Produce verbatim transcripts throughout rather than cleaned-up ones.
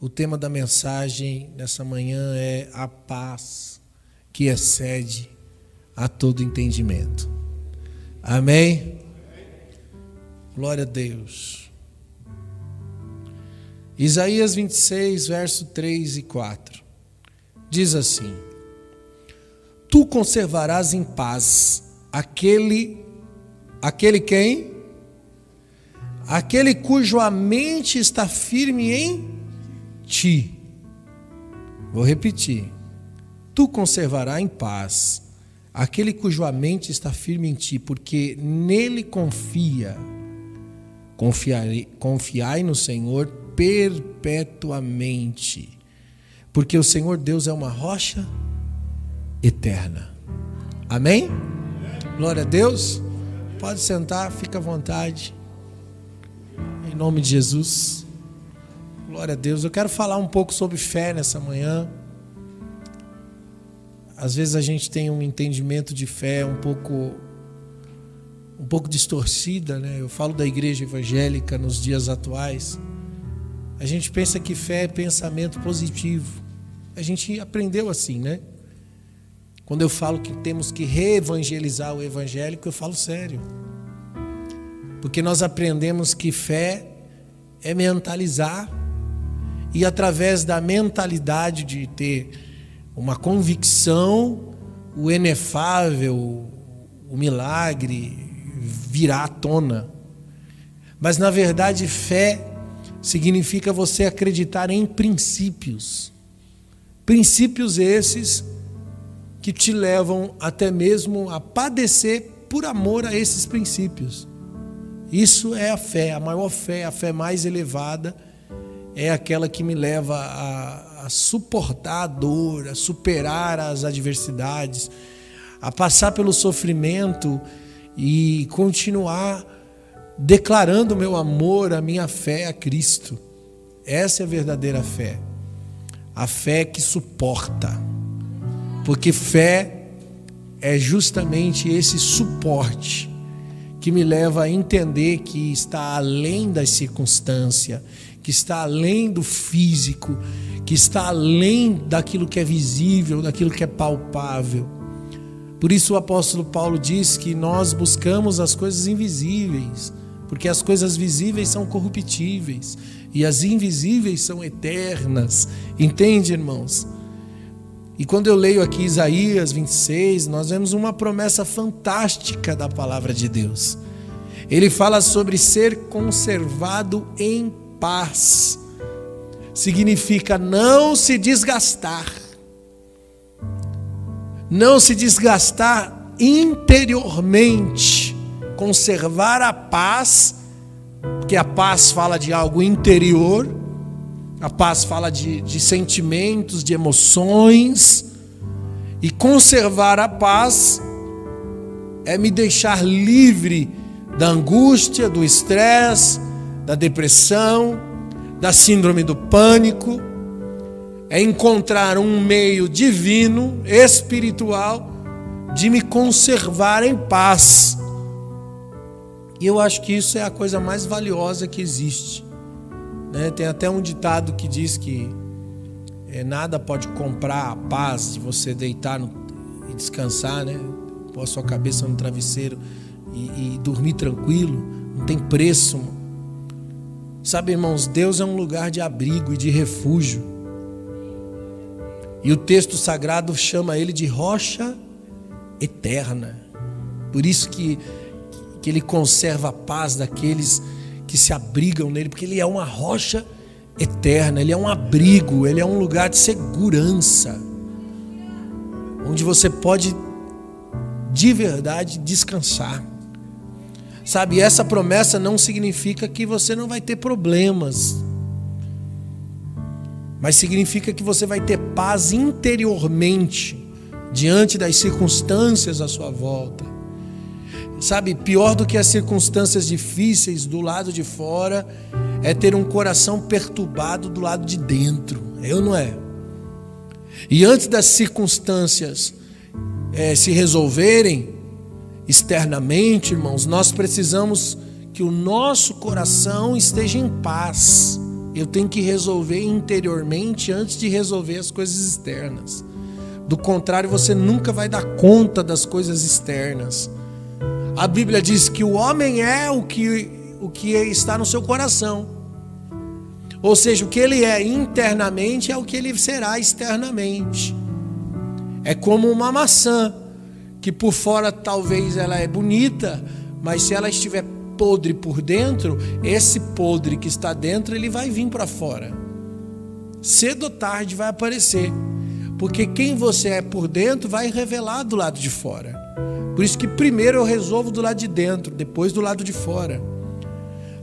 O tema da mensagem dessa manhã é a paz que excede a todo entendimento. Amém? Glória a Deus. Isaías vinte e seis, verso três e quatro. Diz assim: Tu conservarás em paz aquele, aquele quem? Aquele cujo a mente está firme em ti. Vou repetir. Tu conservarás em paz aquele cujo a mente está firme em ti, porque nele confia. Confiai, confiai no Senhor perpetuamente, porque o Senhor Deus é uma rocha eterna. Amém? Glória a Deus. Pode sentar, fica à vontade. Em nome de Jesus. Glória a Deus. Eu quero falar um pouco sobre fé nessa manhã. Às vezes a gente tem um entendimento de fé um pouco um pouco distorcida, né? Eu falo da igreja evangélica nos dias atuais. A gente pensa que fé é pensamento positivo. A gente aprendeu assim, né? Quando eu falo que temos que reevangelizar o evangélico, eu falo sério. Porque nós aprendemos que fé é mentalizar, e através da mentalidade de ter uma convicção, o inefável, o milagre virá à tona. Mas na verdade fé significa você acreditar em princípios. Princípios esses que te levam até mesmo a padecer por amor a esses princípios. Isso é a fé, a maior fé, a fé mais elevada, é aquela que me leva a, a suportar a dor, a superar as adversidades, a passar pelo sofrimento e continuar declarando o meu amor, a minha fé a Cristo. Essa é a verdadeira fé, a fé que suporta. Porque fé é justamente esse suporte que me leva a entender que está além da circunstância, que está além do físico, que está além daquilo que é visível, daquilo que é palpável. Por isso o apóstolo Paulo diz que nós buscamos as coisas invisíveis, porque as coisas visíveis são corruptíveis e as invisíveis são eternas. Entende, irmãos? E quando eu leio aqui Isaías vinte e seis, nós vemos uma promessa fantástica da palavra de Deus. Ele fala sobre ser conservado em paz. Significa não se desgastar. Não se desgastar interiormente. Conservar a paz, porque a paz fala de algo interior. A paz fala de, de sentimentos, de emoções. E conservar a paz é me deixar livre da angústia, do estresse, da depressão, da síndrome do pânico. É encontrar um meio divino, espiritual, de me conservar em paz. E eu acho que isso é a coisa mais valiosa que existe. Tem até um ditado que diz que é, nada pode comprar a paz de você deitar no, e descansar, né? Pôr a sua cabeça no travesseiro e, e dormir tranquilo. Não tem preço. Sabe, irmãos, Deus é um lugar de abrigo e de refúgio. E o texto sagrado chama ele de rocha eterna. Por isso que, que ele conserva a paz daqueles que se abrigam nele, porque ele é uma rocha eterna, ele é um abrigo, ele é um lugar de segurança, onde você pode de verdade descansar. Sabe, essa promessa não significa que você não vai ter problemas, mas significa que você vai ter paz interiormente, diante das circunstâncias à sua volta. Sabe, pior do que as circunstâncias difíceis do lado de fora é ter um coração perturbado do lado de dentro. Eu não é. E antes das circunstâncias é, se resolverem, Externamente, irmãos, nós precisamos que o nosso coração esteja em paz. Eu tenho que resolver interiormente antes de resolver as coisas externas. Do contrário, você nunca vai dar conta das coisas externas. A Bíblia diz que o homem é o que, o que está no seu coração. Ou seja, o que ele é internamente é o que ele será externamente. É como uma maçã, que por fora talvez ela é bonita, mas se ela estiver podre por dentro, esse podre que está dentro, ele vai vir para fora. Cedo ou tarde vai aparecer. Porque quem você é por dentro vai revelar do lado de fora. Por isso que primeiro eu resolvo do lado de dentro, depois do lado de fora.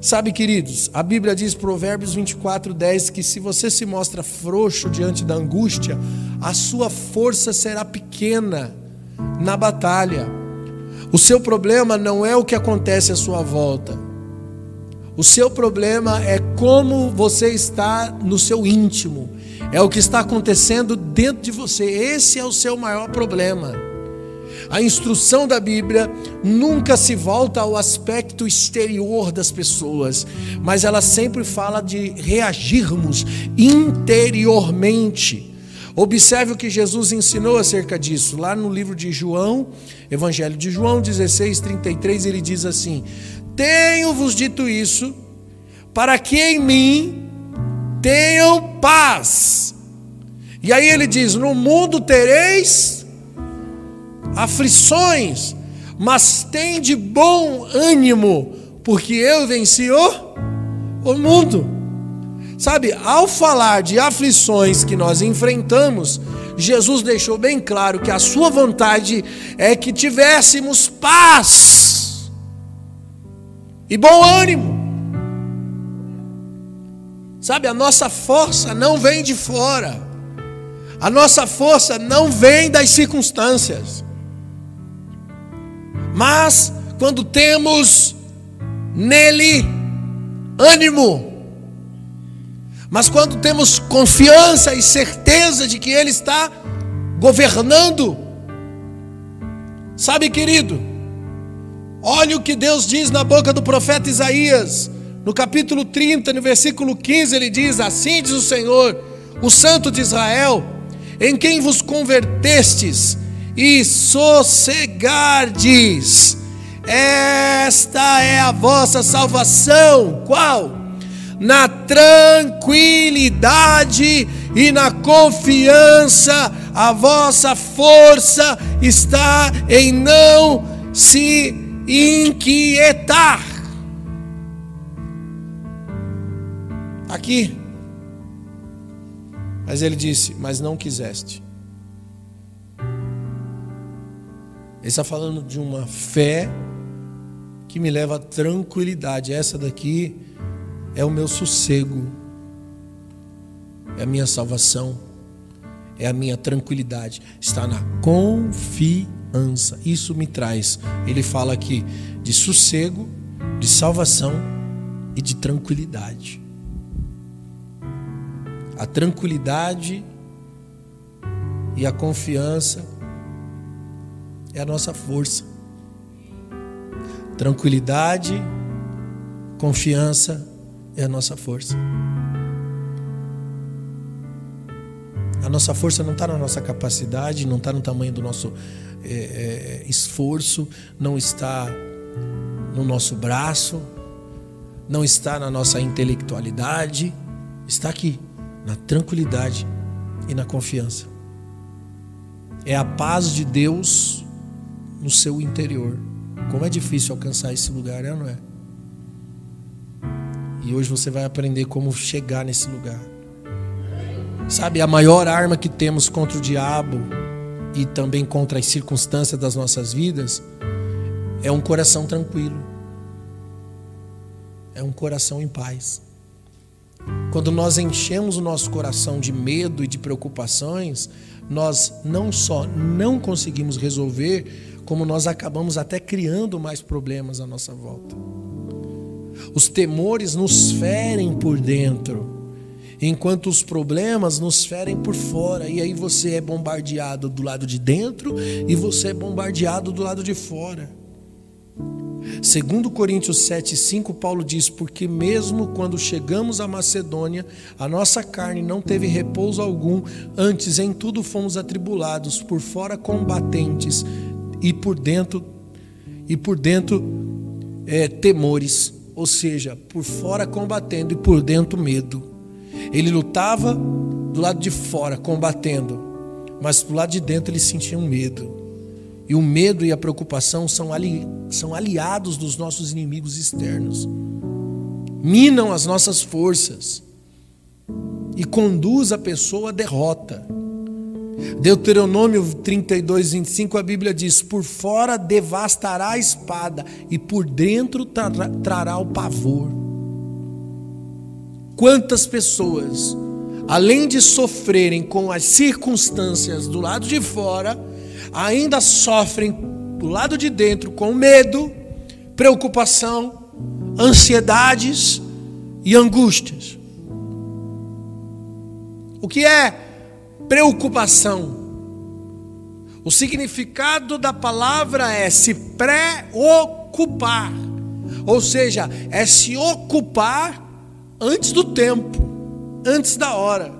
Sabe, queridos, a Bíblia diz, Provérbios vinte e quatro, dez, que se você se mostra frouxo diante da angústia, a sua força será pequena na batalha. O seu problema não é o que acontece à sua volta. O seu problema é como você está no seu íntimo. É o que está acontecendo dentro de você. Esse é o seu maior problema. A instrução da Bíblia nunca se volta ao aspecto exterior das pessoas, mas ela sempre fala de reagirmos interiormente. Observe o que Jesus ensinou acerca disso. Lá no livro de João, Evangelho de João dezesseis, trinta e três, ele diz assim: tenho-vos dito isso, para que em mim tenham paz. E aí ele diz: no mundo tereis aflições, mas tem de bom ânimo, porque eu venci o, o mundo. Sabe, ao falar de aflições que nós enfrentamos, Jesus deixou bem claro que a sua vontade é que tivéssemos paz e bom ânimo. Sabe, a nossa força não vem de fora, a nossa força não vem das circunstâncias. Mas quando temos nele ânimo, mas quando temos confiança e certeza de que ele está governando, sabe, querido, olha o que Deus diz na boca do profeta Isaías, no capítulo trinta, no versículo quinze, ele diz: assim diz o Senhor, o Santo de Israel, em quem vos convertestes, e sossegardes. Esta é a vossa salvação. Qual? Na tranquilidade e na confiança, a vossa força está em não se inquietar. Aqui. Mas ele disse: mas não quiseste. Ele está falando de uma fé que me leva à tranquilidade. Essa daqui é o meu sossego, é a minha salvação, é a minha tranquilidade. Está na confiança. Isso me traz. Ele fala aqui de sossego, de salvação e de tranquilidade. A tranquilidade e a confiança é a nossa força. Tranquilidade, confiança é a nossa força. A nossa força não está na nossa capacidade, não está no tamanho do nosso é, é, esforço, não está no nosso braço, não está na nossa intelectualidade, está aqui, na tranquilidade e na confiança. É a paz de Deus no seu interior. Como é difícil alcançar esse lugar, não é? E hoje você vai aprender como chegar nesse lugar. Sabe, a maior arma que temos contra o diabo e também contra as circunstâncias das nossas vidas é um coração tranquilo, é um coração em paz. Quando nós enchemos o nosso coração de medo e de preocupações, nós não só não conseguimos resolver, como nós acabamos até criando mais problemas à nossa volta. Os temores nos ferem por dentro, enquanto os problemas nos ferem por fora. E aí você é bombardeado do lado de dentro e você é bombardeado do lado de fora. Segundo Coríntios sete, cinco, Paulo diz, porque mesmo quando chegamos à Macedônia, a nossa carne não teve repouso algum, antes em tudo fomos atribulados, por fora combatentes e por dentro, e por dentro é, temores, ou seja, por fora combatendo e por dentro medo. Ele lutava do lado de fora, combatendo, mas do lado de dentro ele sentia um medo. E o medo e a preocupação são, ali, são aliados dos nossos inimigos externos. Minam as nossas forças e conduz a pessoa à derrota. Deuteronômio trinta e dois, vinte e cinco, a Bíblia diz, por fora devastará a espada e por dentro trará, trará o pavor. Quantas pessoas, além de sofrerem com as circunstâncias do lado de fora, ainda sofrem do lado de dentro com medo, preocupação, ansiedades e angústias. O que é preocupação? O significado da palavra é se preocupar, ou seja, é se ocupar antes do tempo, antes da hora.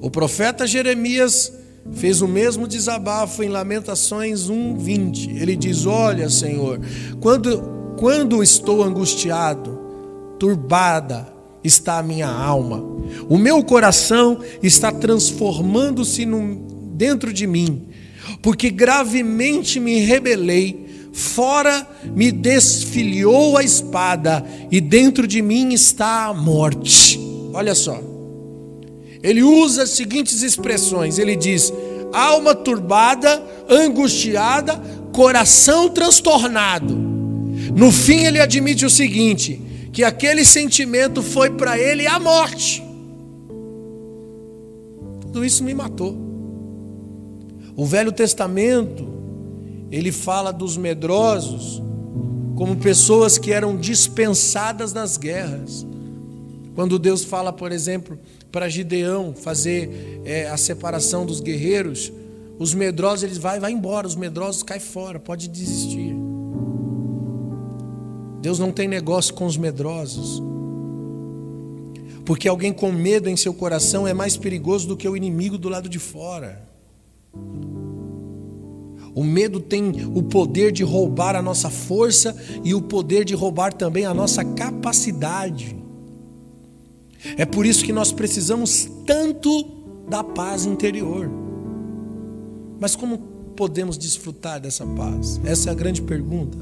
O profeta Jeremias fez o mesmo desabafo em Lamentações um, vinte. Ele diz, olha, Senhor, quando, quando estou angustiado, turbada está a minha alma. O meu coração está transformando-se num, dentro de mim, porque gravemente me rebelei, fora me desfiliou a espada e dentro de mim está a morte. Olha só. Ele usa as seguintes expressões, ele diz, alma turbada, angustiada, coração transtornado. No fim ele admite o seguinte, que aquele sentimento foi para ele a morte. Tudo isso me matou. O Velho Testamento, ele fala dos medrosos como pessoas que eram dispensadas das guerras. Quando Deus fala, por exemplo, para Gideão fazer é, a separação dos guerreiros, os medrosos, eles vai, vai embora, os medrosos caem fora, pode desistir. Deus não tem negócio com os medrosos, porque alguém com medo em seu coração é mais perigoso do que o inimigo do lado de fora. O medo tem o poder de roubar a nossa força e o poder de roubar também a nossa capacidade. É por isso que nós precisamos tanto da paz interior. Mas como podemos desfrutar dessa paz? Essa é a grande pergunta.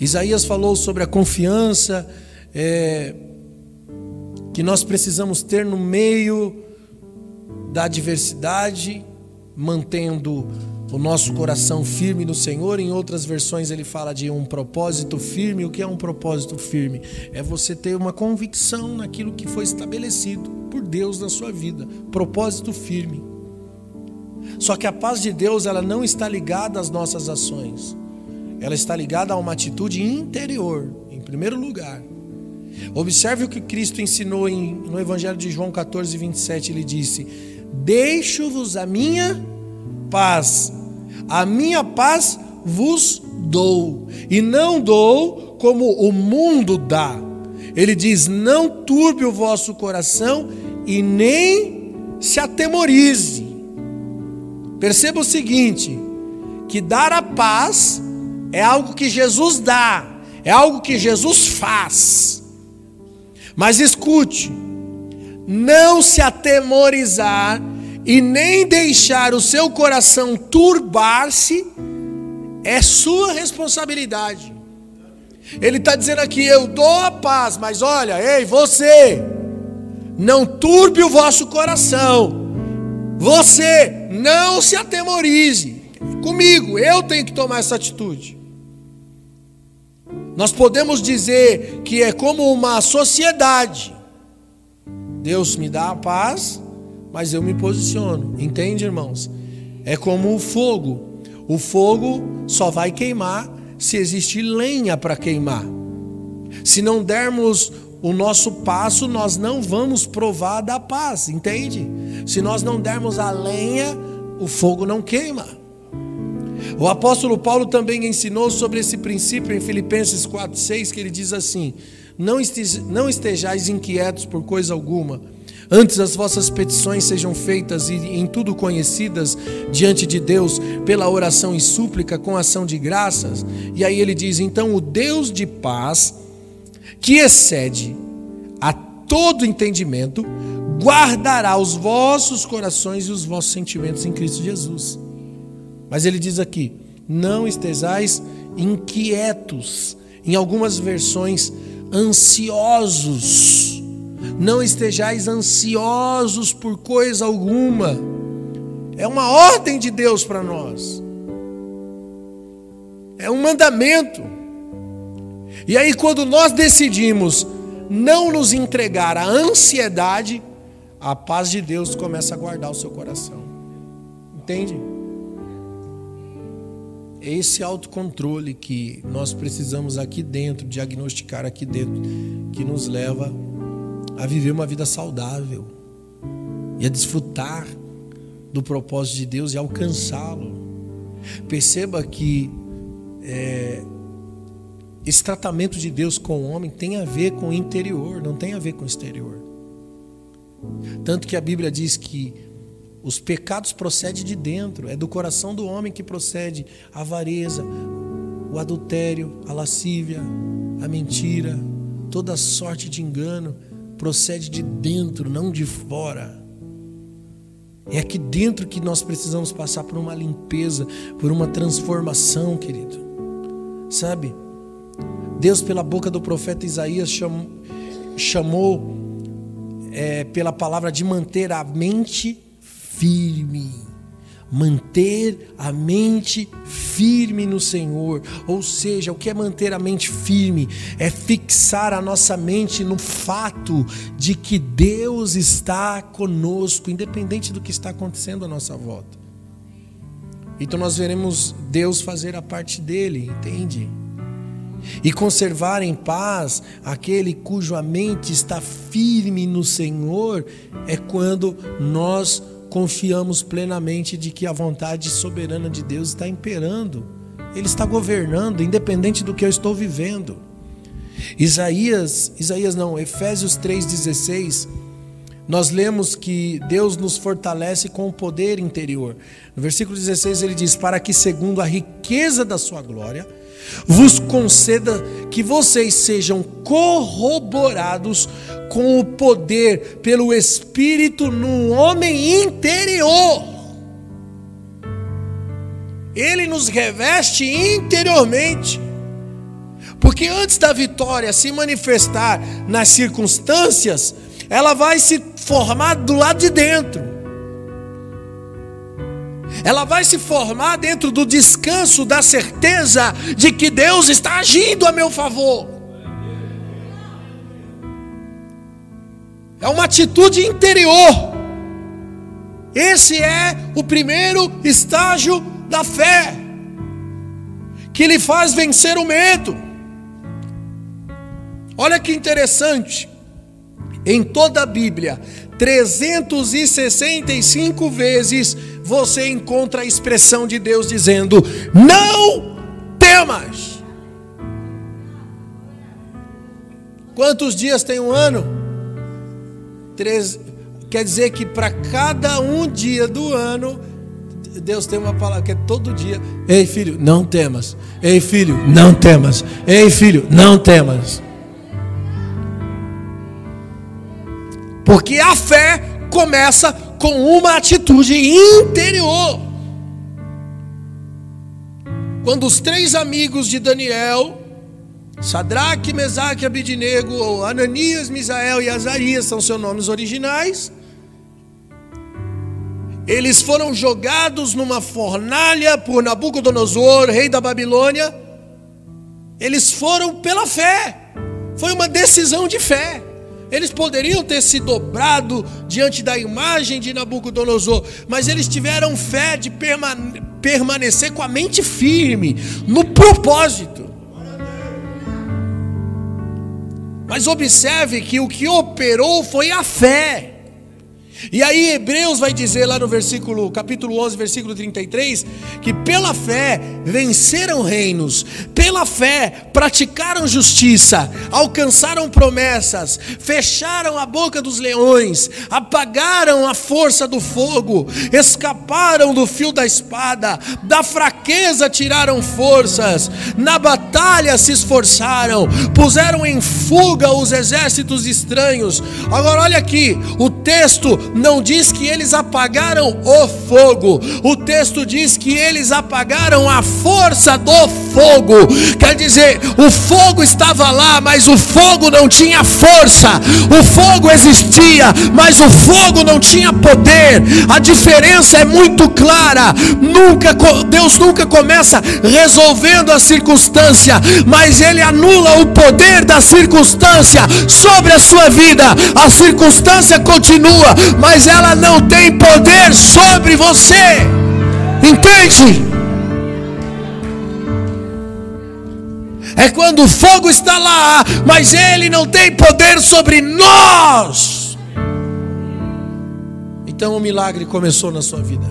Isaías falou sobre a confiança é, que nós precisamos ter no meio da adversidade, mantendo o nosso coração firme no Senhor. Em outras versões ele fala de um propósito firme. O que é um propósito firme? É você ter uma convicção naquilo que foi estabelecido por Deus na sua vida. Propósito firme. Só que a paz de Deus, ela não está ligada às nossas ações. Ela está ligada a uma atitude interior, em primeiro lugar. Observe o que Cristo ensinou em, no Evangelho de João quatorze, vinte e sete. Ele disse, deixo-vos a minha paz. A minha paz vos dou, e não dou como o mundo dá. Ele diz, não turbe o vosso coração e nem se atemorize. Perceba o seguinte, que dar a paz é algo que Jesus dá, é algo que Jesus faz. Mas escute, não se atemorizar e nem deixar o seu coração turbar-se é sua responsabilidade. Ele está dizendo aqui, eu dou a paz, mas olha, ei, você, não turbe o vosso coração. Você, não se atemorize. Comigo, eu tenho que tomar essa atitude. Nós podemos dizer que é como uma sociedade. Deus me dá a paz, mas eu me posiciono, entende, irmãos? É como o fogo. O fogo só vai queimar se existir lenha para queimar. Se não dermos o nosso passo, nós não vamos provar da paz, entende? Se nós não dermos a lenha, o fogo não queima. O apóstolo Paulo também ensinou sobre esse princípio em Filipenses quatro, seis, que ele diz assim: não, este, não estejais inquietos por coisa alguma, antes as vossas petições sejam feitas e em tudo conhecidas diante de Deus pela oração e súplica com ação de graças. E aí ele diz: então o Deus de paz, que excede a todo entendimento, guardará os vossos corações e os vossos sentimentos em Cristo Jesus. Mas ele diz aqui: não estejais inquietos. Em algumas versões, ansiosos. Não estejais ansiosos por coisa alguma. É uma ordem de Deus para nós. É um mandamento. E aí, quando nós decidimos não nos entregar à ansiedade, a paz de Deus começa a guardar o seu coração. Entende? É esse autocontrole que nós precisamos aqui dentro, diagnosticar aqui dentro, que nos leva a viver uma vida saudável e a desfrutar do propósito de Deus e alcançá-lo. Perceba que é, esse tratamento de Deus com o homem tem a ver com o interior, não tem a ver com o exterior. Tanto que a Bíblia diz que os pecados procedem de dentro, é do coração do homem que procede a avareza, o adultério, a lascívia, a mentira, toda sorte de engano procede de dentro, não de fora. É aqui dentro que nós precisamos passar por uma limpeza, por uma transformação, querido. Sabe? Deus, pela boca do profeta Isaías, chamou, chamou é, pela palavra de manter a mente firme, manter a mente firme no Senhor. Ou seja, o que é manter a mente firme? É fixar a nossa mente no fato de que Deus está conosco, independente do que está acontecendo à nossa volta. Então nós veremos Deus fazer a parte dele, entende? E conservar em paz aquele cuja mente está firme no Senhor é quando nós confiamos plenamente de que a vontade soberana de Deus está imperando. Ele está governando, independente do que eu estou vivendo. Isaías, Isaías não, Efésios três, dezesseis, nós lemos que Deus nos fortalece com o poder interior. No versículo dezesseis ele diz: para que segundo a riqueza da sua glória, vos conceda que vocês sejam corroborados com o poder pelo Espírito no homem interior. Ele nos reveste interiormente. Porque antes da vitória se manifestar nas circunstâncias, ela vai se formar do lado de dentro. Ela vai se formar dentro do descanso, da certeza de que Deus está agindo a meu favor. É uma atitude interior. Esse é o primeiro estágio da fé, que lhe faz vencer o medo. Olha que interessante. Em toda a Bíblia, trezentas e sessenta e cinco vezes você encontra a expressão de Deus dizendo: não temas. Quantos dias tem um ano? Treze... Quer dizer que para cada um dia do ano, Deus tem uma palavra que é todo dia: ei filho, não temas. Ei filho, não temas. Ei filho, não temas. Porque a fé começa com uma atitude interior. Quando os três amigos de Daniel, Sadraque, Mesaque e Abidinego, ou Ananias, Misael e Azarias, são seus nomes originais, eles foram jogados numa fornalha por Nabucodonosor, rei da Babilônia. Eles foram pela fé. Foi uma decisão de fé. Eles poderiam ter se dobrado diante da imagem de Nabucodonosor, mas eles tiveram fé de permane- permanecer com a mente firme no propósito. Mas observe que o que operou foi a fé. E aí Hebreus vai dizer lá no versículo, capítulo onze, versículo trinta e três, que pela fé venceram reinos, pela fé praticaram justiça, alcançaram promessas, fecharam a boca dos leões, apagaram a força do fogo, escaparam do fio da espada, da fraqueza tiraram forças, na batalha se esforçaram, puseram em fuga os exércitos estranhos. Agora olha aqui, o texto não diz que eles apagaram o fogo, o texto diz que eles apagaram a força do fogo. Quer dizer, o fogo estava lá, mas o fogo não tinha força. O fogo existia, mas o fogo não tinha poder. A diferença é muito clara. Nunca, Deus nunca começa resolvendo a circunstância, mas Ele anula o poder da circunstância sobre a sua vida. A circunstância continua, mas ela não tem poder sobre você. Entende? É quando o fogo está lá, mas ele não tem poder sobre nós. Então o milagre começou na sua vida.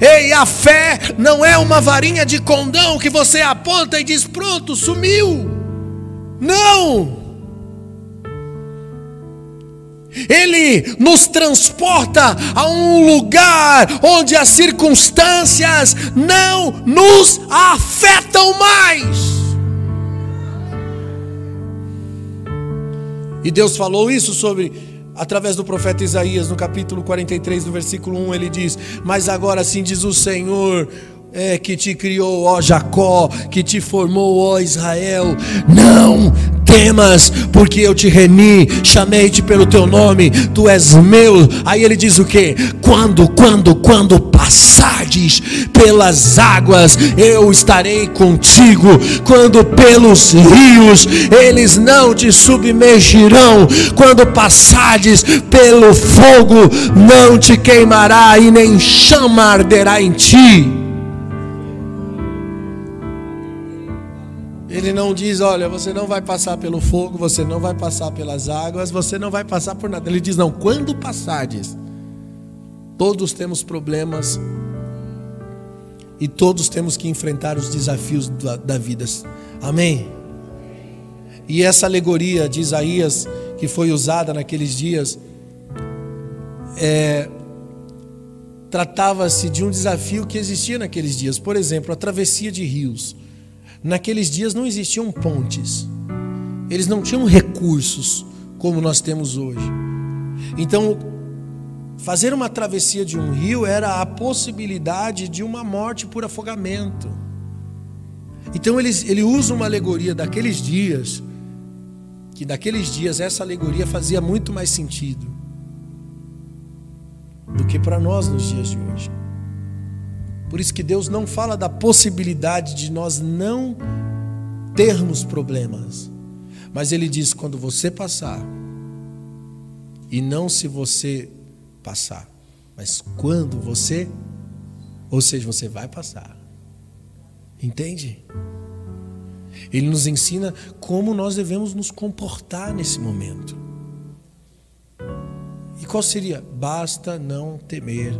Ei, a fé não é uma varinha de condão que você aponta e diz: pronto, sumiu. Não. Ele nos transporta a um lugar onde as circunstâncias não nos afetam mais. E Deus falou isso sobre... através do profeta Isaías, no capítulo quarenta e três, no versículo um, ele diz: mas agora assim diz o Senhor, é, que te criou, ó Jacó, que te formou, ó Israel, não temas, porque eu te remi, chamei-te pelo teu nome, tu és meu. Aí ele diz o que? Quando, quando, quando passares pelas águas, eu estarei contigo, quando pelos rios, eles não te submergirão, quando passares pelo fogo, não te queimará, e nem chama arderá em ti. Ele não diz: olha, você não vai passar pelo fogo, você não vai passar pelas águas, você não vai passar por nada. Ele diz: não, quando passares. Todos temos problemas e todos temos que enfrentar os desafios da, da vida. Amém? E essa alegoria de Isaías que foi usada naqueles dias é, tratava-se de um desafio que existia naqueles dias. Por exemplo, a travessia de rios. Naqueles dias não existiam pontes, eles não tinham recursos como nós temos hoje. Então, fazer uma travessia de um rio era a possibilidade de uma morte por afogamento. Então ele, ele usa uma alegoria daqueles dias, que daqueles dias essa alegoria fazia muito mais sentido do que para nós nos dias de hoje. Por isso que Deus não fala da possibilidade de nós não termos problemas. Mas Ele diz: quando você passar, e não se você passar, mas quando você, ou seja, você vai passar. Entende? Ele nos ensina como nós devemos nos comportar nesse momento. E qual seria? Basta não temer.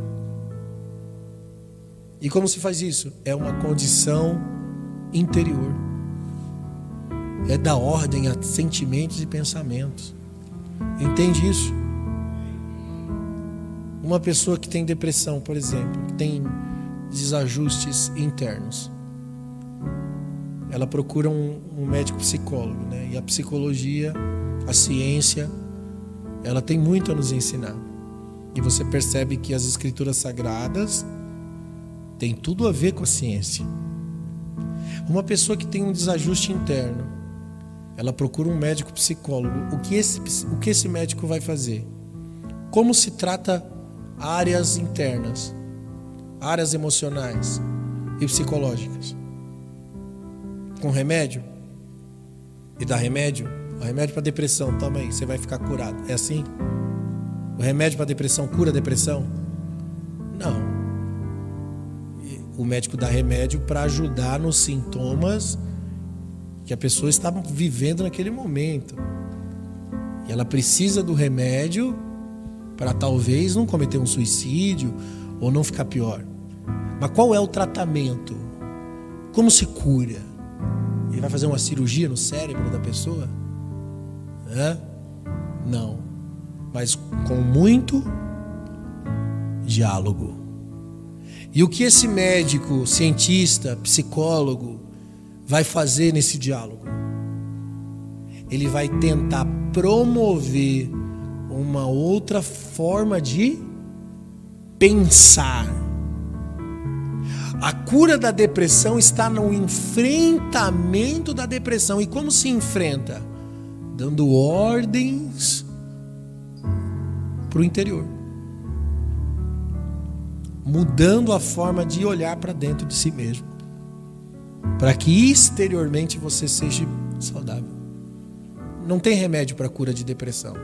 E como se faz isso? É uma condição interior. É dar ordem a sentimentos e pensamentos. Entende isso? Uma pessoa que tem depressão, por exemplo, que tem desajustes internos, ela procura um, um médico psicólogo, né? E a psicologia, a ciência, ela tem muito a nos ensinar. E você percebe que as escrituras sagradas tem tudo a ver com a ciência. Uma pessoa que tem um desajuste interno, ela procura um médico psicólogo. O que esse, o que esse médico vai fazer? Como se trata áreas internas, áreas emocionais e psicológicas? Com remédio? E dá remédio? O remédio para depressão, toma aí, você vai ficar curado. É assim? O remédio para depressão cura a depressão? Não. O médico dá remédio para ajudar nos sintomas que a pessoa está vivendo naquele momento. E ela precisa do remédio para talvez não cometer um suicídio ou não ficar pior. Mas qual é o tratamento? Como se cura? Ele vai fazer uma cirurgia no cérebro da pessoa? Hã? Não. Mas com muito diálogo. E o que esse médico, cientista, psicólogo vai fazer nesse diálogo? Ele vai tentar promover uma outra forma de pensar. A cura da depressão está no enfrentamento da depressão. E como se enfrenta? Dando ordens para o interior. Mudando a forma de olhar para dentro de si mesmo. Para que exteriormente você seja saudável. Não tem remédio para cura de depressão.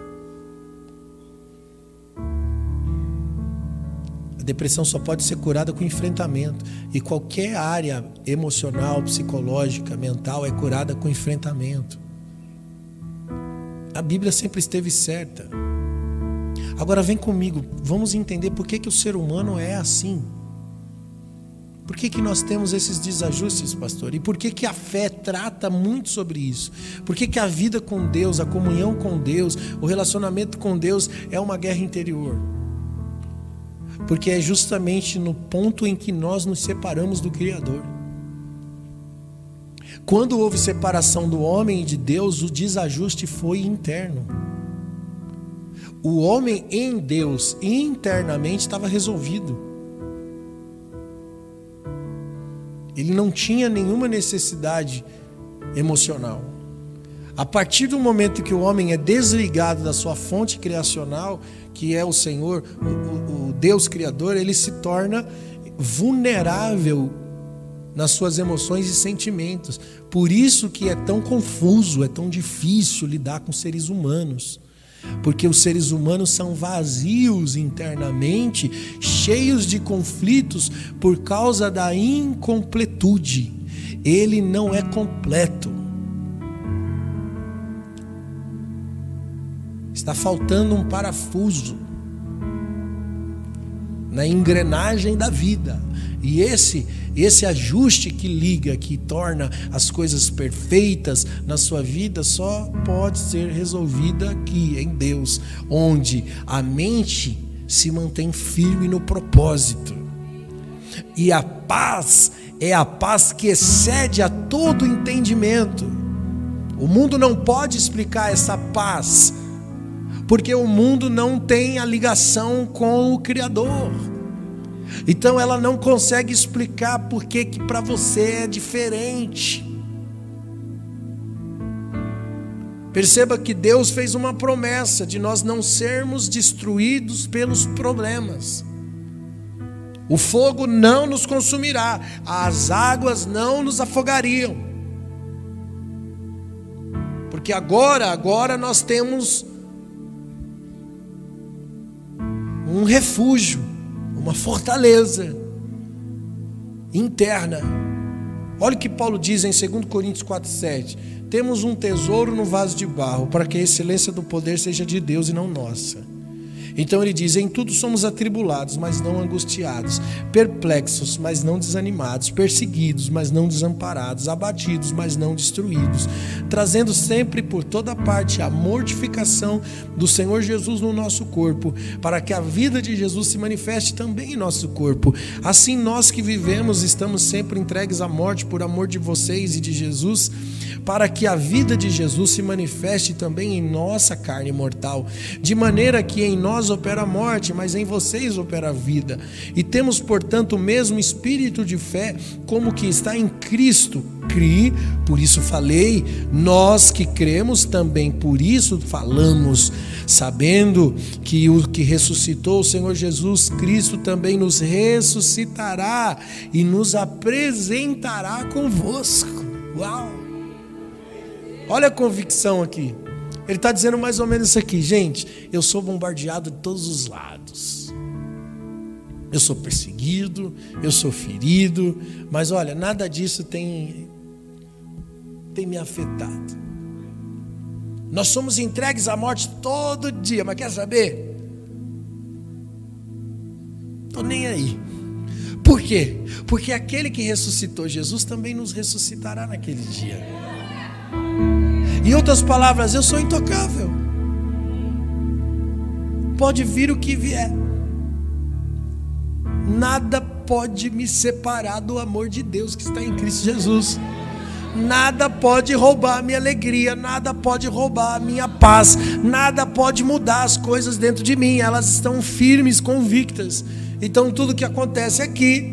A depressão só pode ser curada com enfrentamento. E qualquer área emocional, psicológica, mental é curada com enfrentamento. A Bíblia sempre esteve certa. Agora vem comigo, vamos entender por que que o ser humano é assim. Por que que nós temos esses desajustes, pastor? E por que que a fé trata muito sobre isso? Por que que a vida com Deus, a comunhão com Deus, o relacionamento com Deus é uma guerra interior? Porque é justamente no ponto em que nós nos separamos do Criador. Quando houve separação do homem e de Deus, o desajuste foi interno. O homem em Deus internamente estava resolvido. Ele não tinha nenhuma necessidade emocional. A partir do momento que o homem é desligado da sua fonte criacional, que é o Senhor, o, o Deus Criador, ele se torna vulnerável nas suas emoções e sentimentos. Por isso que é tão confuso, é tão difícil lidar com seres humanos. Porque os seres humanos são vazios internamente, cheios de conflitos por causa da incompletude. Ele não é completo. Está faltando um parafuso na engrenagem da vida. E esse, esse ajuste que liga, que torna as coisas perfeitas na sua vida, só pode ser resolvido aqui em Deus, onde a mente se mantém firme no propósito. E a paz é a paz que excede a todo entendimento. O mundo não pode explicar essa paz, porque o mundo não tem a ligação com o Criador. Então ela não consegue explicar por que que para você é diferente. Perceba que Deus fez uma promessa de nós não sermos destruídos pelos problemas. O fogo não nos consumirá, as águas não nos afogariam. Porque agora, agora nós temos um refúgio, uma fortaleza interna. Olha o que Paulo diz em dois Coríntios quatro, sete. Temos um tesouro no vaso de barro, para que a excelência do poder seja de Deus e não nossa. Então ele diz, em tudo somos atribulados, mas não angustiados, perplexos, mas não desanimados, perseguidos, mas não desamparados, abatidos, mas não destruídos, trazendo sempre por toda parte a mortificação do Senhor Jesus no nosso corpo, para que a vida de Jesus se manifeste também em nosso corpo. Assim nós que vivemos estamos sempre entregues à morte por amor de vocês e de Jesus, para que a vida de Jesus se manifeste também em nossa carne mortal, de maneira que em nós opera a morte, mas em vocês opera a vida. E temos, portanto, o mesmo espírito de fé, como que está em Cristo. Crie, por isso falei. Nós que cremos também, por isso falamos, sabendo que o que ressuscitou o Senhor Jesus Cristo também nos ressuscitará e nos apresentará convosco. Uau! Olha a convicção aqui. Ele está dizendo mais ou menos isso aqui, gente, eu sou bombardeado de todos os lados, eu sou perseguido, eu sou ferido, mas olha, nada disso tem, tem me afetado. Nós somos entregues à morte todo dia, mas quer saber? tô nem aí. Por quê? Porque aquele que ressuscitou Jesus também nos ressuscitará naquele dia. Em outras palavras, eu sou intocável. Pode vir o que vier. Nada pode me separar do amor de Deus que está em Cristo Jesus. Nada pode roubar a minha alegria, nada pode roubar a minha paz, nada pode mudar as coisas dentro de mim, elas estão firmes, convictas. Então tudo que acontece aqui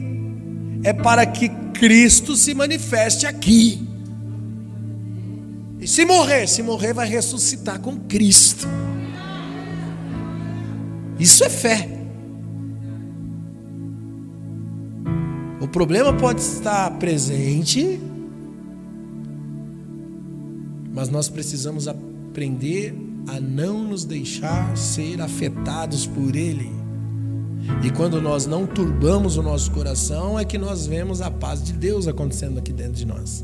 é para que Cristo se manifeste aqui. E se morrer, se morrer vai ressuscitar com Cristo. Isso é fé. O problema pode estar presente, mas nós precisamos aprender a não nos deixar ser afetados por ele. E quando nós não turbamos o nosso coração, é que nós vemos a paz de Deus acontecendo aqui dentro de nós.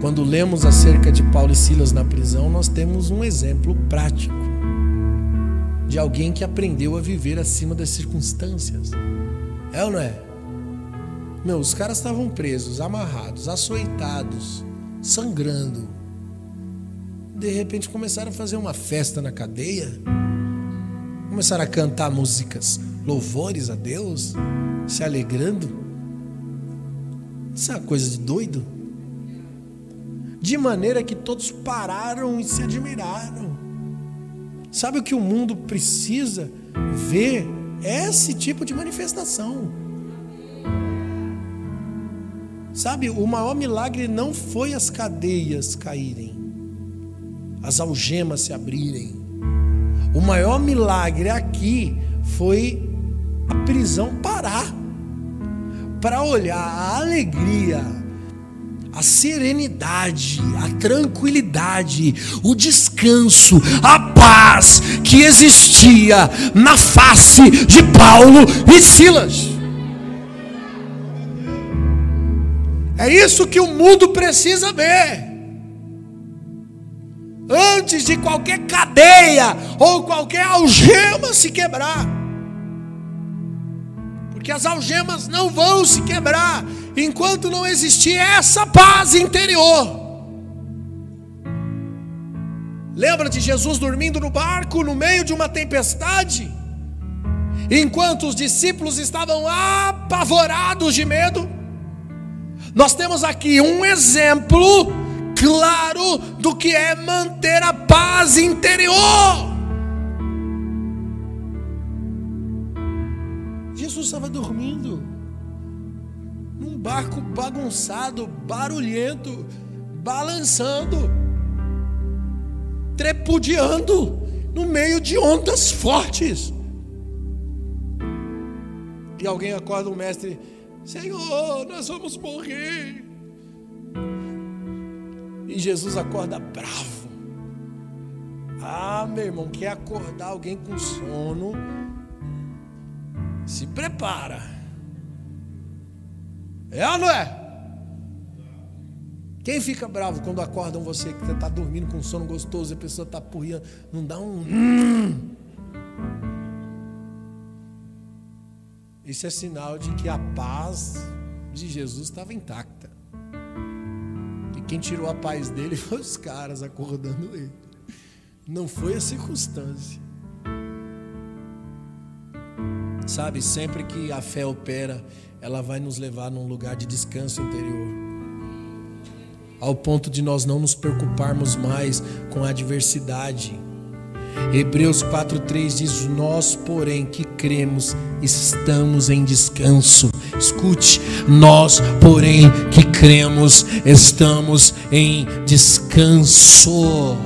Quando lemos acerca de Paulo e Silas na prisão, nós temos um exemplo prático de alguém que aprendeu a viver acima das circunstâncias. É ou não é? Meu, os caras estavam presos, amarrados, açoitados, sangrando. De repente começaram a fazer uma festa na cadeia. Começaram a cantar músicas, louvores a Deus, se alegrando. Isso é uma coisa de doido. De maneira que todos pararam e se admiraram. Sabe o que o mundo precisa ver? Esse tipo de manifestação. Sabe, o maior milagre não foi as cadeias caírem, as algemas se abrirem. O maior milagre aqui foi a prisão parar para olhar a alegria, a serenidade, a tranquilidade, o descanso, a paz que existia na face de Paulo e Silas. É isso que o mundo precisa ver. Antes de qualquer cadeia ou qualquer algema se quebrar. Porque as algemas não vão se quebrar enquanto não existir essa paz interior. Lembra de Jesus dormindo no barco no meio de uma tempestade? Enquanto os discípulos estavam apavorados de medo. Nós temos aqui um exemplo claro do que é manter a paz interior. Jesus estava dormindo num barco bagunçado, barulhento, balançando, trepudiando no meio de ondas fortes. E alguém acorda o mestre: Senhor, nós vamos morrer. E Jesus acorda bravo. Ah, meu irmão, quer acordar alguém com sono? Se prepara. É ou não é? Quem fica bravo quando acordam você, que você está dormindo com sono gostoso, e a pessoa está apurriando, não dá um... Isso é sinal de que a paz de Jesus estava intacta. E quem tirou a paz dele foi os caras acordando ele. Não foi a circunstância. Sabe, sempre que a fé opera, ela vai nos levar num lugar de descanso interior. Ao ponto de nós não nos preocuparmos mais com a adversidade. Hebreus quatro três diz: nós, porém, que cremos, estamos em descanso. Escute, nós, porém, que cremos, estamos em descanso.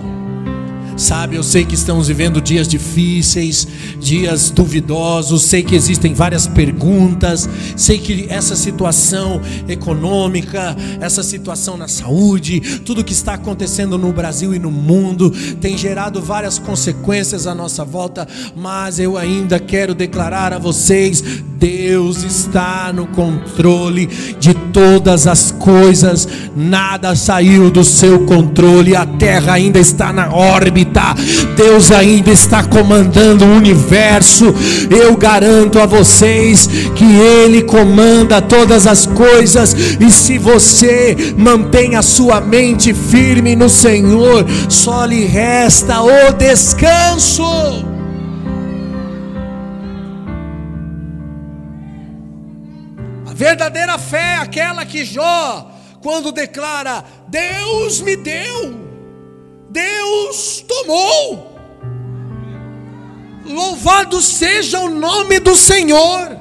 Sabe, eu sei que estamos vivendo dias difíceis, dias duvidosos, sei que existem várias perguntas, sei que essa situação econômica, essa situação na saúde, tudo que está acontecendo no Brasil e no mundo, tem gerado várias consequências à nossa volta, mas eu ainda quero declarar a vocês: Deus está no controle de todas as coisas, nada saiu do seu controle, a terra ainda está na órbita vida. Deus ainda está comandando o universo. Eu garanto a vocês que Ele comanda todas as coisas. E se você mantém a sua mente firme no Senhor, só lhe resta o descanso. Verdadeira fé é aquela que Jó, quando declara, Deus me deu, Deus tomou, louvado seja o nome do Senhor.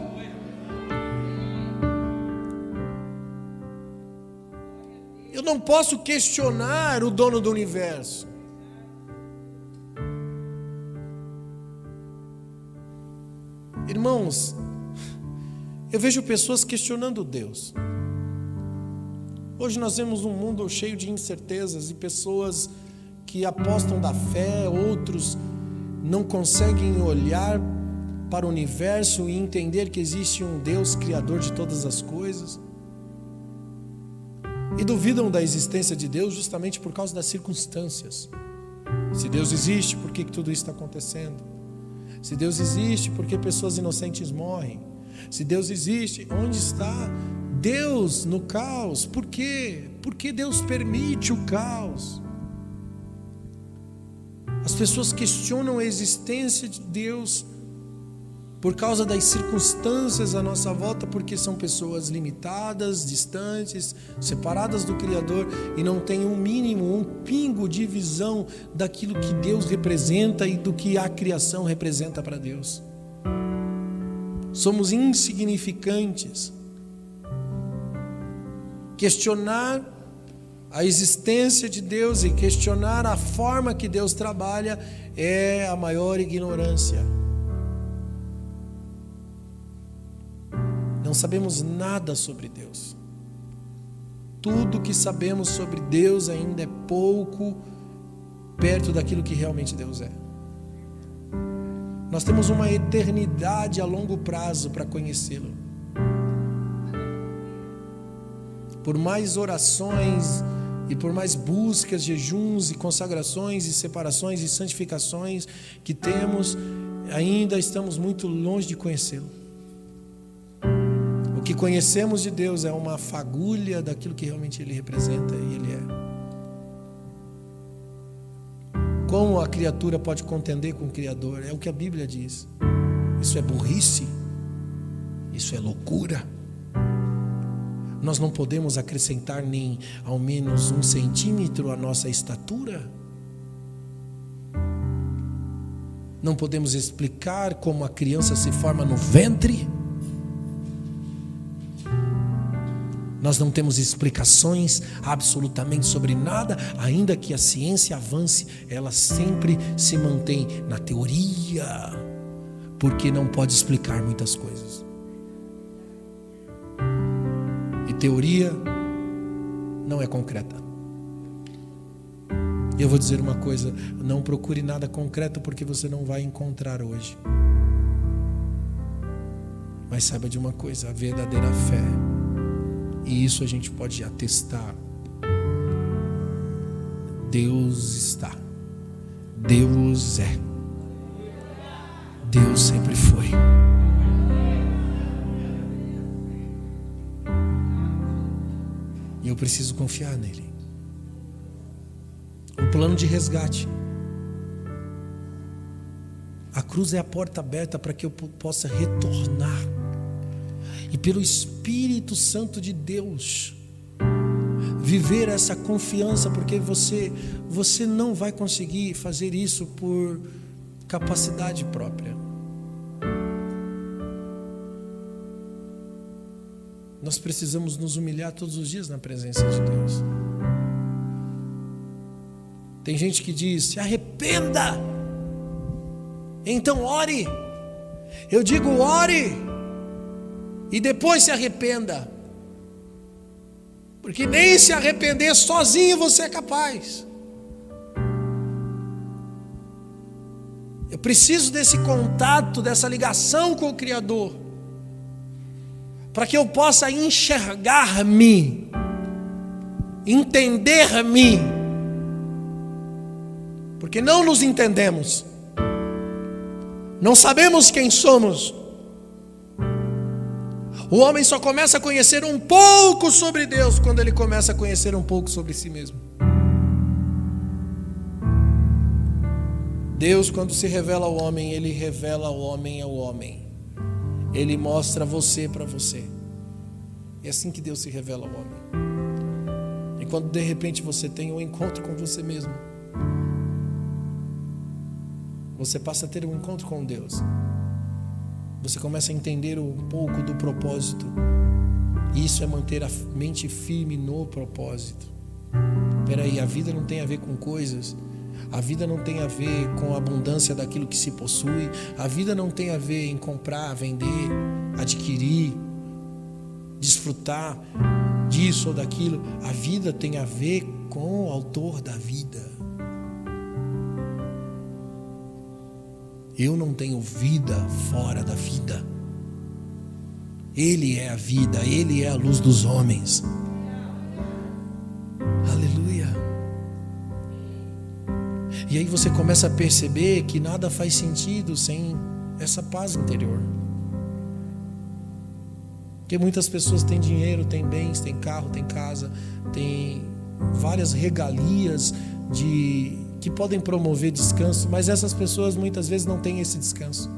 Eu não posso questionar o dono do universo. Irmãos, eu vejo pessoas questionando Deus. Hoje nós vemos um mundo cheio de incertezas e pessoas que apostam da fé, outros não conseguem olhar para o universo e entender que existe um Deus criador de todas as coisas. E duvidam da existência de Deus justamente por causa das circunstâncias. Se Deus existe, por que tudo isso está acontecendo? Se Deus existe, por que pessoas inocentes morrem? Se Deus existe, onde está Deus no caos? Por quê? Por que Deus permite o caos? As pessoas questionam a existência de Deus por causa das circunstâncias à nossa volta, porque são pessoas limitadas, distantes, separadas do Criador e não têm um mínimo, um pingo de visão daquilo que Deus representa e do que a criação representa para Deus. Somos insignificantes. Questionar a existência de Deus e questionar a forma que Deus trabalha é a maior ignorância. Não sabemos nada sobre Deus. Tudo que sabemos sobre Deus ainda é pouco perto daquilo que realmente Deus é. Nós temos uma eternidade a longo prazo para conhecê-lo. Por mais orações e por mais buscas, jejuns e consagrações e separações e santificações que temos, ainda estamos muito longe de conhecê-lo. O que conhecemos de Deus é uma fagulha daquilo que realmente Ele representa e Ele é. Como a criatura pode contender com o Criador? É o que a Bíblia diz. Isso é burrice. Isso é loucura. Nós não podemos acrescentar nem ao menos um centímetro à nossa estatura? Não podemos explicar como a criança se forma no ventre? Nós não temos explicações absolutamente sobre nada, ainda que a ciência avance, ela sempre se mantém na teoria, porque não pode explicar muitas coisas. Teoria não é concreta. Eu vou dizer uma coisa, não procure nada concreto porque você não vai encontrar hoje. Mas saiba de uma coisa, a verdadeira fé, e isso a gente pode atestar, Deus está, Deus é, Deus sempre foi. E eu preciso confiar nele. O plano de resgate. A cruz é a porta aberta para que eu possa retornar. E pelo Espírito Santo de Deus, viver essa confiança, porque você, você não vai conseguir fazer isso por capacidade própria. Nós precisamos nos humilhar todos os dias na presença de Deus. Tem gente que diz, se arrependa, então ore. Eu digo, ore, e depois se arrependa. Porque nem se arrepender sozinho você é capaz. Eu preciso desse contato, dessa ligação com o Criador, para que eu possa enxergar-me, entender-me, porque não nos entendemos, não sabemos quem somos. O homem só começa a conhecer um pouco sobre Deus quando ele começa a conhecer um pouco sobre si mesmo. Deus, quando se revela ao homem, Ele revela ao homem ao homem. Ele mostra você para você. É assim que Deus se revela ao homem. E quando de repente você tem um encontro com você mesmo, você passa a ter um encontro com Deus. Você começa a entender um pouco do propósito. Isso é manter a mente firme no propósito. Peraí, a vida não tem a ver com coisas. A vida não tem a ver com a abundância daquilo que se possui. A vida não tem a ver em comprar, vender, adquirir, desfrutar disso ou daquilo. A vida tem a ver com o autor da vida. Eu não tenho vida fora da vida. Ele é a vida, Ele é a luz dos homens. E aí você começa a perceber que nada faz sentido sem essa paz interior. Porque muitas pessoas têm dinheiro, têm bens, têm carro, têm casa, têm várias regalias de, que podem promover descanso, mas essas pessoas muitas vezes não têm esse descanso.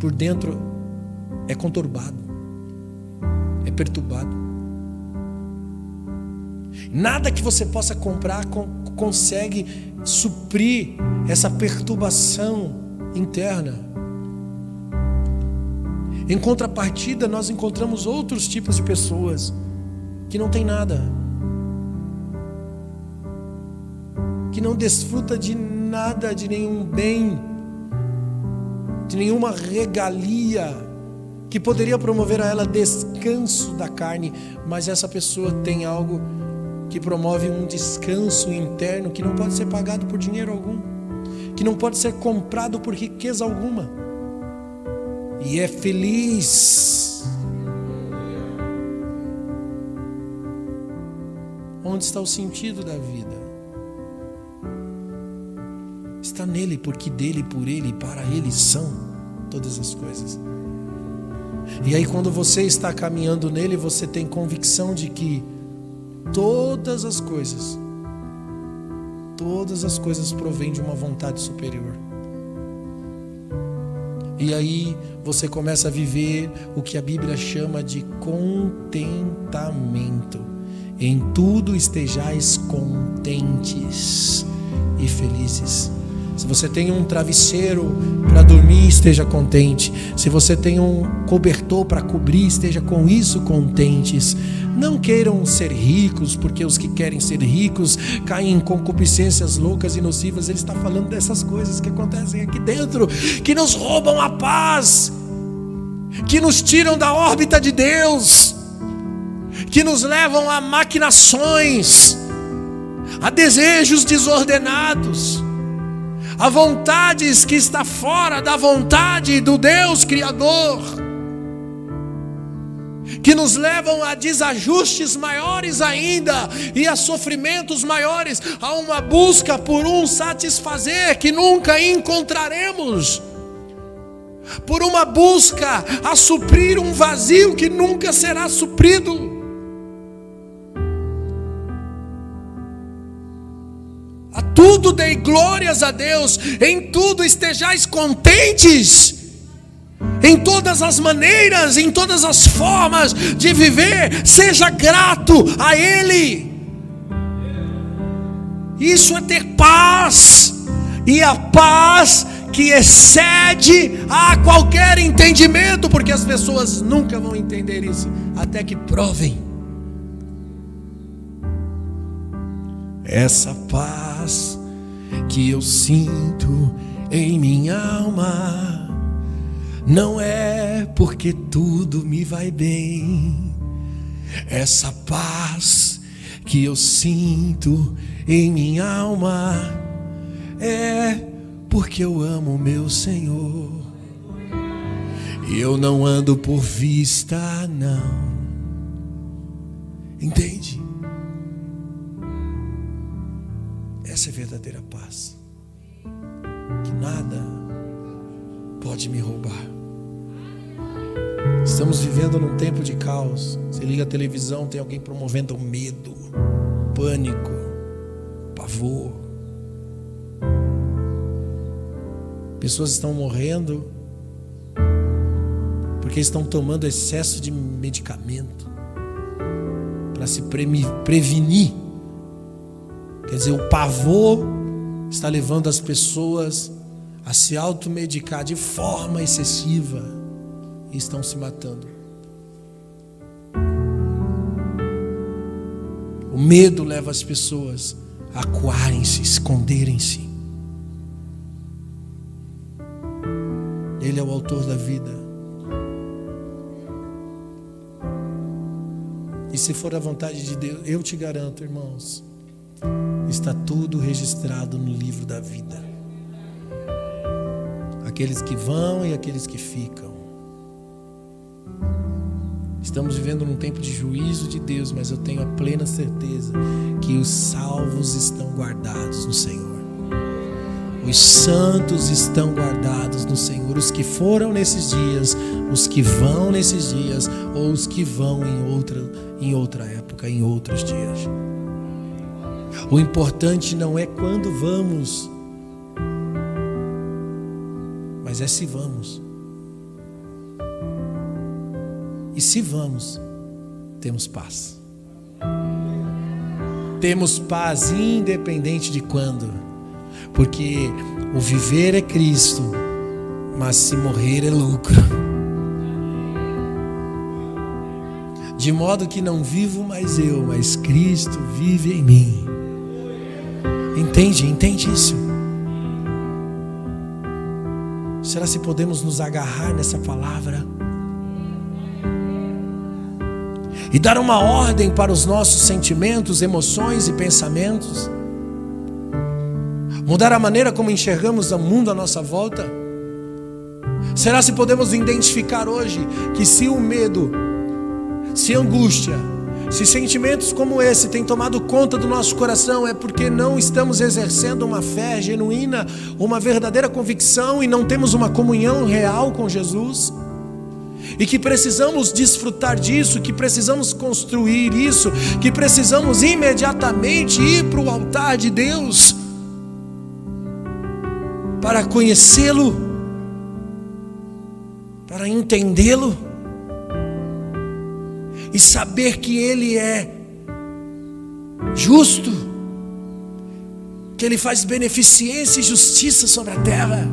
Por dentro é conturbado, é perturbado. Nada que você possa comprar consegue suprir essa perturbação interna. Em contrapartida, nós encontramos outros tipos de pessoas que não tem nada, que não desfruta de nada, de nenhum bem, de nenhuma regalia que poderia promover a ela descanso da carne, mas essa pessoa tem algo que promove um descanso interno que não pode ser pagado por dinheiro algum, que não pode ser comprado por riqueza alguma, e é feliz. Onde está o sentido da vida? Está nele, porque dele, por ele e para ele são todas as coisas. E aí, quando você está caminhando nele, você tem convicção de que Todas as coisas, todas as coisas provêm de uma vontade superior. E aí você começa a viver o que a Bíblia chama de contentamento. Em tudo estejais contentes e felizes. Se você tem um travesseiro para dormir, esteja contente. Se você tem um cobertor para cobrir, esteja com isso contentes. Não queiram ser ricos, porque os que querem ser ricos caem em concupiscências loucas e nocivas. Ele está falando dessas coisas que acontecem aqui dentro, que nos roubam a paz, que nos tiram da órbita de Deus, que nos levam a maquinações, a desejos desordenados, a vontades que está fora da vontade do Deus Criador, que nos levam a desajustes maiores ainda, e a sofrimentos maiores, a uma busca por um satisfazer que nunca encontraremos, por uma busca a suprir um vazio que nunca será suprido. A tudo dei glórias a Deus, em tudo estejais contentes, em todas as maneiras, em todas as formas de viver, seja grato a Ele. Isso é ter paz, e a paz que excede a qualquer entendimento, porque as pessoas nunca vão entender isso, até que provem. Essa paz que eu sinto em minha alma não é porque tudo me vai bem. Essa paz que eu sinto em minha alma é porque eu amo meu Senhor. Eu não ando por vista, não. Entende? Essa é a verdadeira paz, que nada pode me roubar. Estamos vivendo num tempo de caos. Você liga a televisão, tem alguém promovendo o medo, o pânico, o pavor. Pessoas estão morrendo porque estão tomando excesso de medicamento para se prevenir. Quer dizer, o pavor está levando as pessoas a se automedicar de forma excessiva e estão se matando. O medo leva as pessoas a acuarem-se, esconderem-se. Ele é o autor da vida. E se for a vontade de Deus, eu te garanto, irmãos, está tudo registrado no livro da vida. Aqueles que vão e aqueles que ficam. Estamos vivendo num tempo de juízo de Deus, mas eu tenho a plena certeza que os salvos estão guardados no Senhor. Os santos estão guardados no Senhor. Os que foram nesses dias, os que vão nesses dias, ou os que vão em outra, em outra época, em outros dias. O importante não é quando vamos, mas é se vamos. E se vamos, temos paz. Temos paz independente de quando, porque o viver é Cristo, mas se morrer é lucro. De modo que não vivo mais eu, mas Cristo vive em mim. Entende? Entende isso? Será se podemos nos agarrar nessa palavra e dar uma ordem para os nossos sentimentos, emoções e pensamentos? Mudar a maneira como enxergamos o mundo à nossa volta? Será se podemos identificar hoje que se o medo, se angústia, se sentimentos como esse têm tomado conta do nosso coração, é porque não estamos exercendo uma fé genuína, uma verdadeira convicção, e não temos uma comunhão real com Jesus? E que precisamos desfrutar disso, que precisamos construir isso, que precisamos imediatamente ir para o altar de Deus para conhecê-lo, para entendê-lo e saber que Ele é justo, que Ele faz beneficência e justiça sobre a terra,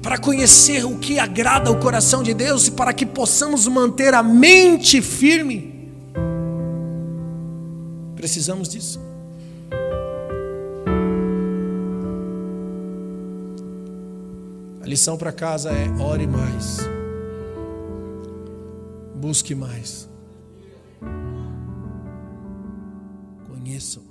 para conhecer o que agrada o coração de Deus e para que possamos manter a mente firme. Precisamos disso. A lição para casa é: ore mais, busque mais, conheçam.